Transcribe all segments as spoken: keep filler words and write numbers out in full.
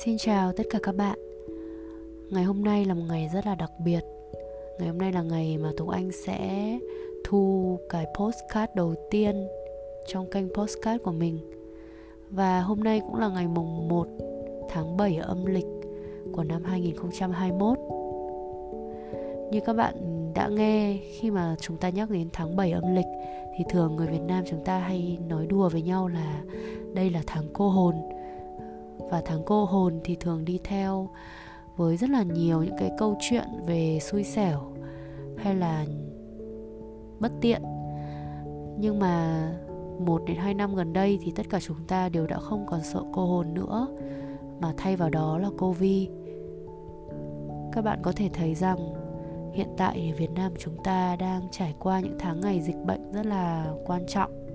Xin chào tất cả các bạn. Ngày hôm nay là một ngày rất là đặc biệt. Ngày hôm nay là ngày mà Tú Anh sẽ thu cái podcast đầu tiên trong kênh podcast của mình. Và hôm nay cũng là ngày mùng một tháng bảy âm lịch của năm hai không hai mốt. Như các bạn đã nghe, khi mà chúng ta nhắc đến tháng bảy âm lịch thì thường người Việt Nam chúng ta hay nói đùa với nhau là đây là tháng cô hồn. Và tháng cô hồn thì thường đi theo với rất là nhiều những cái câu chuyện về xui xẻo hay là bất tiện. Nhưng mà một đến hai năm gần đây thì tất cả chúng ta đều đã không còn sợ cô hồn nữa, mà thay vào đó là Covid. Các bạn có thể thấy rằng hiện tại thì Việt Nam chúng ta đang trải qua những tháng ngày dịch bệnh rất là quan trọng.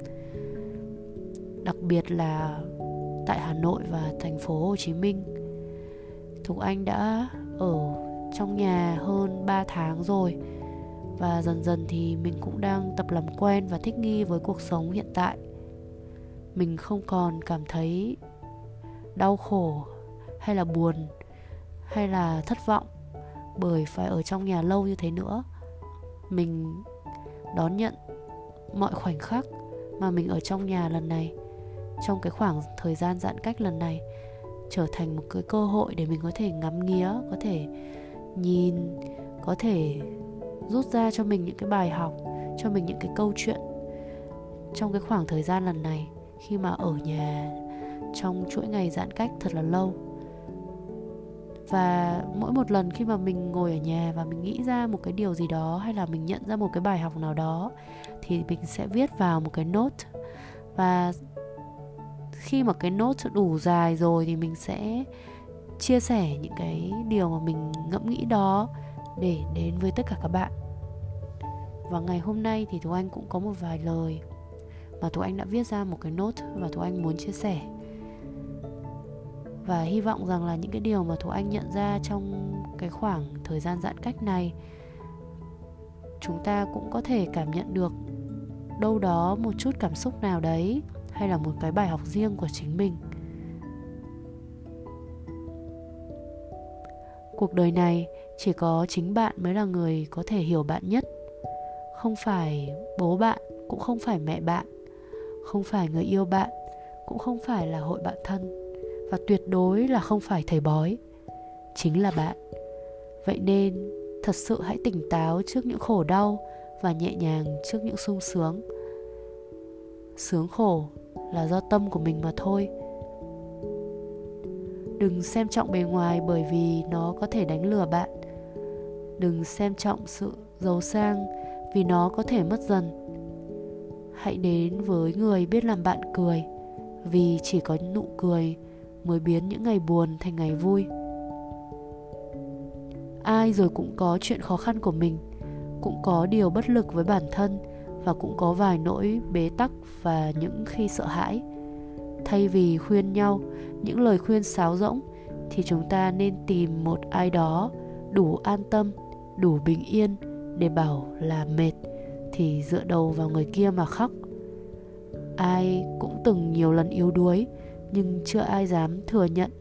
Đặc biệt là tại Hà Nội và thành phố Hồ Chí Minh. Thục Anh đã ở trong nhà hơn ba tháng rồi. Và dần dần thì mình cũng đang tập làm quen và thích nghi với cuộc sống hiện tại. Mình không còn cảm thấy đau khổ hay là buồn hay là thất vọng bởi phải ở trong nhà lâu như thế nữa. Mình đón nhận mọi khoảnh khắc mà mình ở trong nhà lần này, trong cái khoảng thời gian giãn cách lần này, trở thành một cái cơ hội để mình có thể ngắm nghía, có thể nhìn, có thể rút ra cho mình những cái bài học, cho mình những cái câu chuyện trong cái khoảng thời gian lần này, khi mà ở nhà trong chuỗi ngày giãn cách thật là lâu. Và mỗi một lần khi mà mình ngồi ở nhà và mình nghĩ ra một cái điều gì đó, hay là mình nhận ra một cái bài học nào đó, thì mình sẽ viết vào một cái note. Và khi mà cái note đủ dài rồi thì mình sẽ chia sẻ những cái điều mà mình ngẫm nghĩ đó để đến với tất cả các bạn. Và ngày hôm nay thì Tú Anh cũng có một vài lời mà Tú Anh đã viết ra một cái note và Tú Anh muốn chia sẻ. Và hy vọng rằng là những cái điều mà Tú Anh nhận ra trong cái khoảng thời gian giãn cách này, chúng ta cũng có thể cảm nhận được đâu đó một chút cảm xúc nào đấy, hay là một cái bài học riêng của chính mình. Cuộc đời này chỉ có chính bạn mới là người có thể hiểu bạn nhất. Không phải bố bạn, cũng không phải mẹ bạn, không phải người yêu bạn, cũng không phải là hội bạn thân, và tuyệt đối là không phải thầy bói. Chính là bạn. Vậy nên thật sự hãy tỉnh táo trước những khổ đau và nhẹ nhàng trước những sung sướng. Sướng khổ là do tâm của mình mà thôi. Đừng xem trọng bề ngoài bởi vì nó có thể đánh lừa bạn. Đừng xem trọng sự giàu sang vì nó có thể mất dần. Hãy đến với người biết làm bạn cười, vì chỉ có nụ cười mới biến những ngày buồn thành ngày vui. Ai rồi cũng có chuyện khó khăn của mình, cũng có điều bất lực với bản thân, và cũng có vài nỗi bế tắc và những khi sợ hãi. Thay vì khuyên nhau những lời khuyên sáo rỗng, thì chúng ta nên tìm một ai đó đủ an tâm, đủ bình yên để bảo là mệt thì dựa đầu vào người kia mà khóc. Ai cũng từng nhiều lần yếu đuối, nhưng chưa ai dám thừa nhận.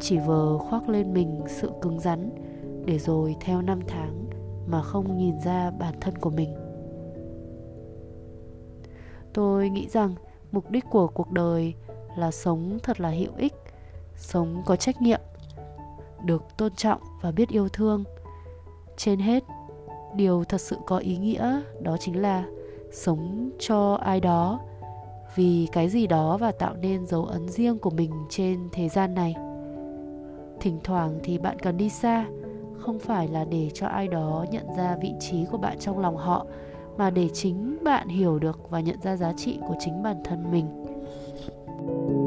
Chỉ vờ khoác lên mình sự cứng rắn, để rồi theo năm tháng mà không nhìn ra bản thân của mình. Tôi nghĩ rằng mục đích của cuộc đời là sống thật là hữu ích, sống có trách nhiệm, được tôn trọng và biết yêu thương. Trên hết, điều thật sự có ý nghĩa đó chính là sống cho ai đó, vì cái gì đó, và tạo nên dấu ấn riêng của mình trên thế gian này. Thỉnh thoảng thì bạn cần đi xa, không phải là để cho ai đó nhận ra vị trí của bạn trong lòng họ, mà để chính bạn hiểu được và nhận ra giá trị của chính bản thân mình.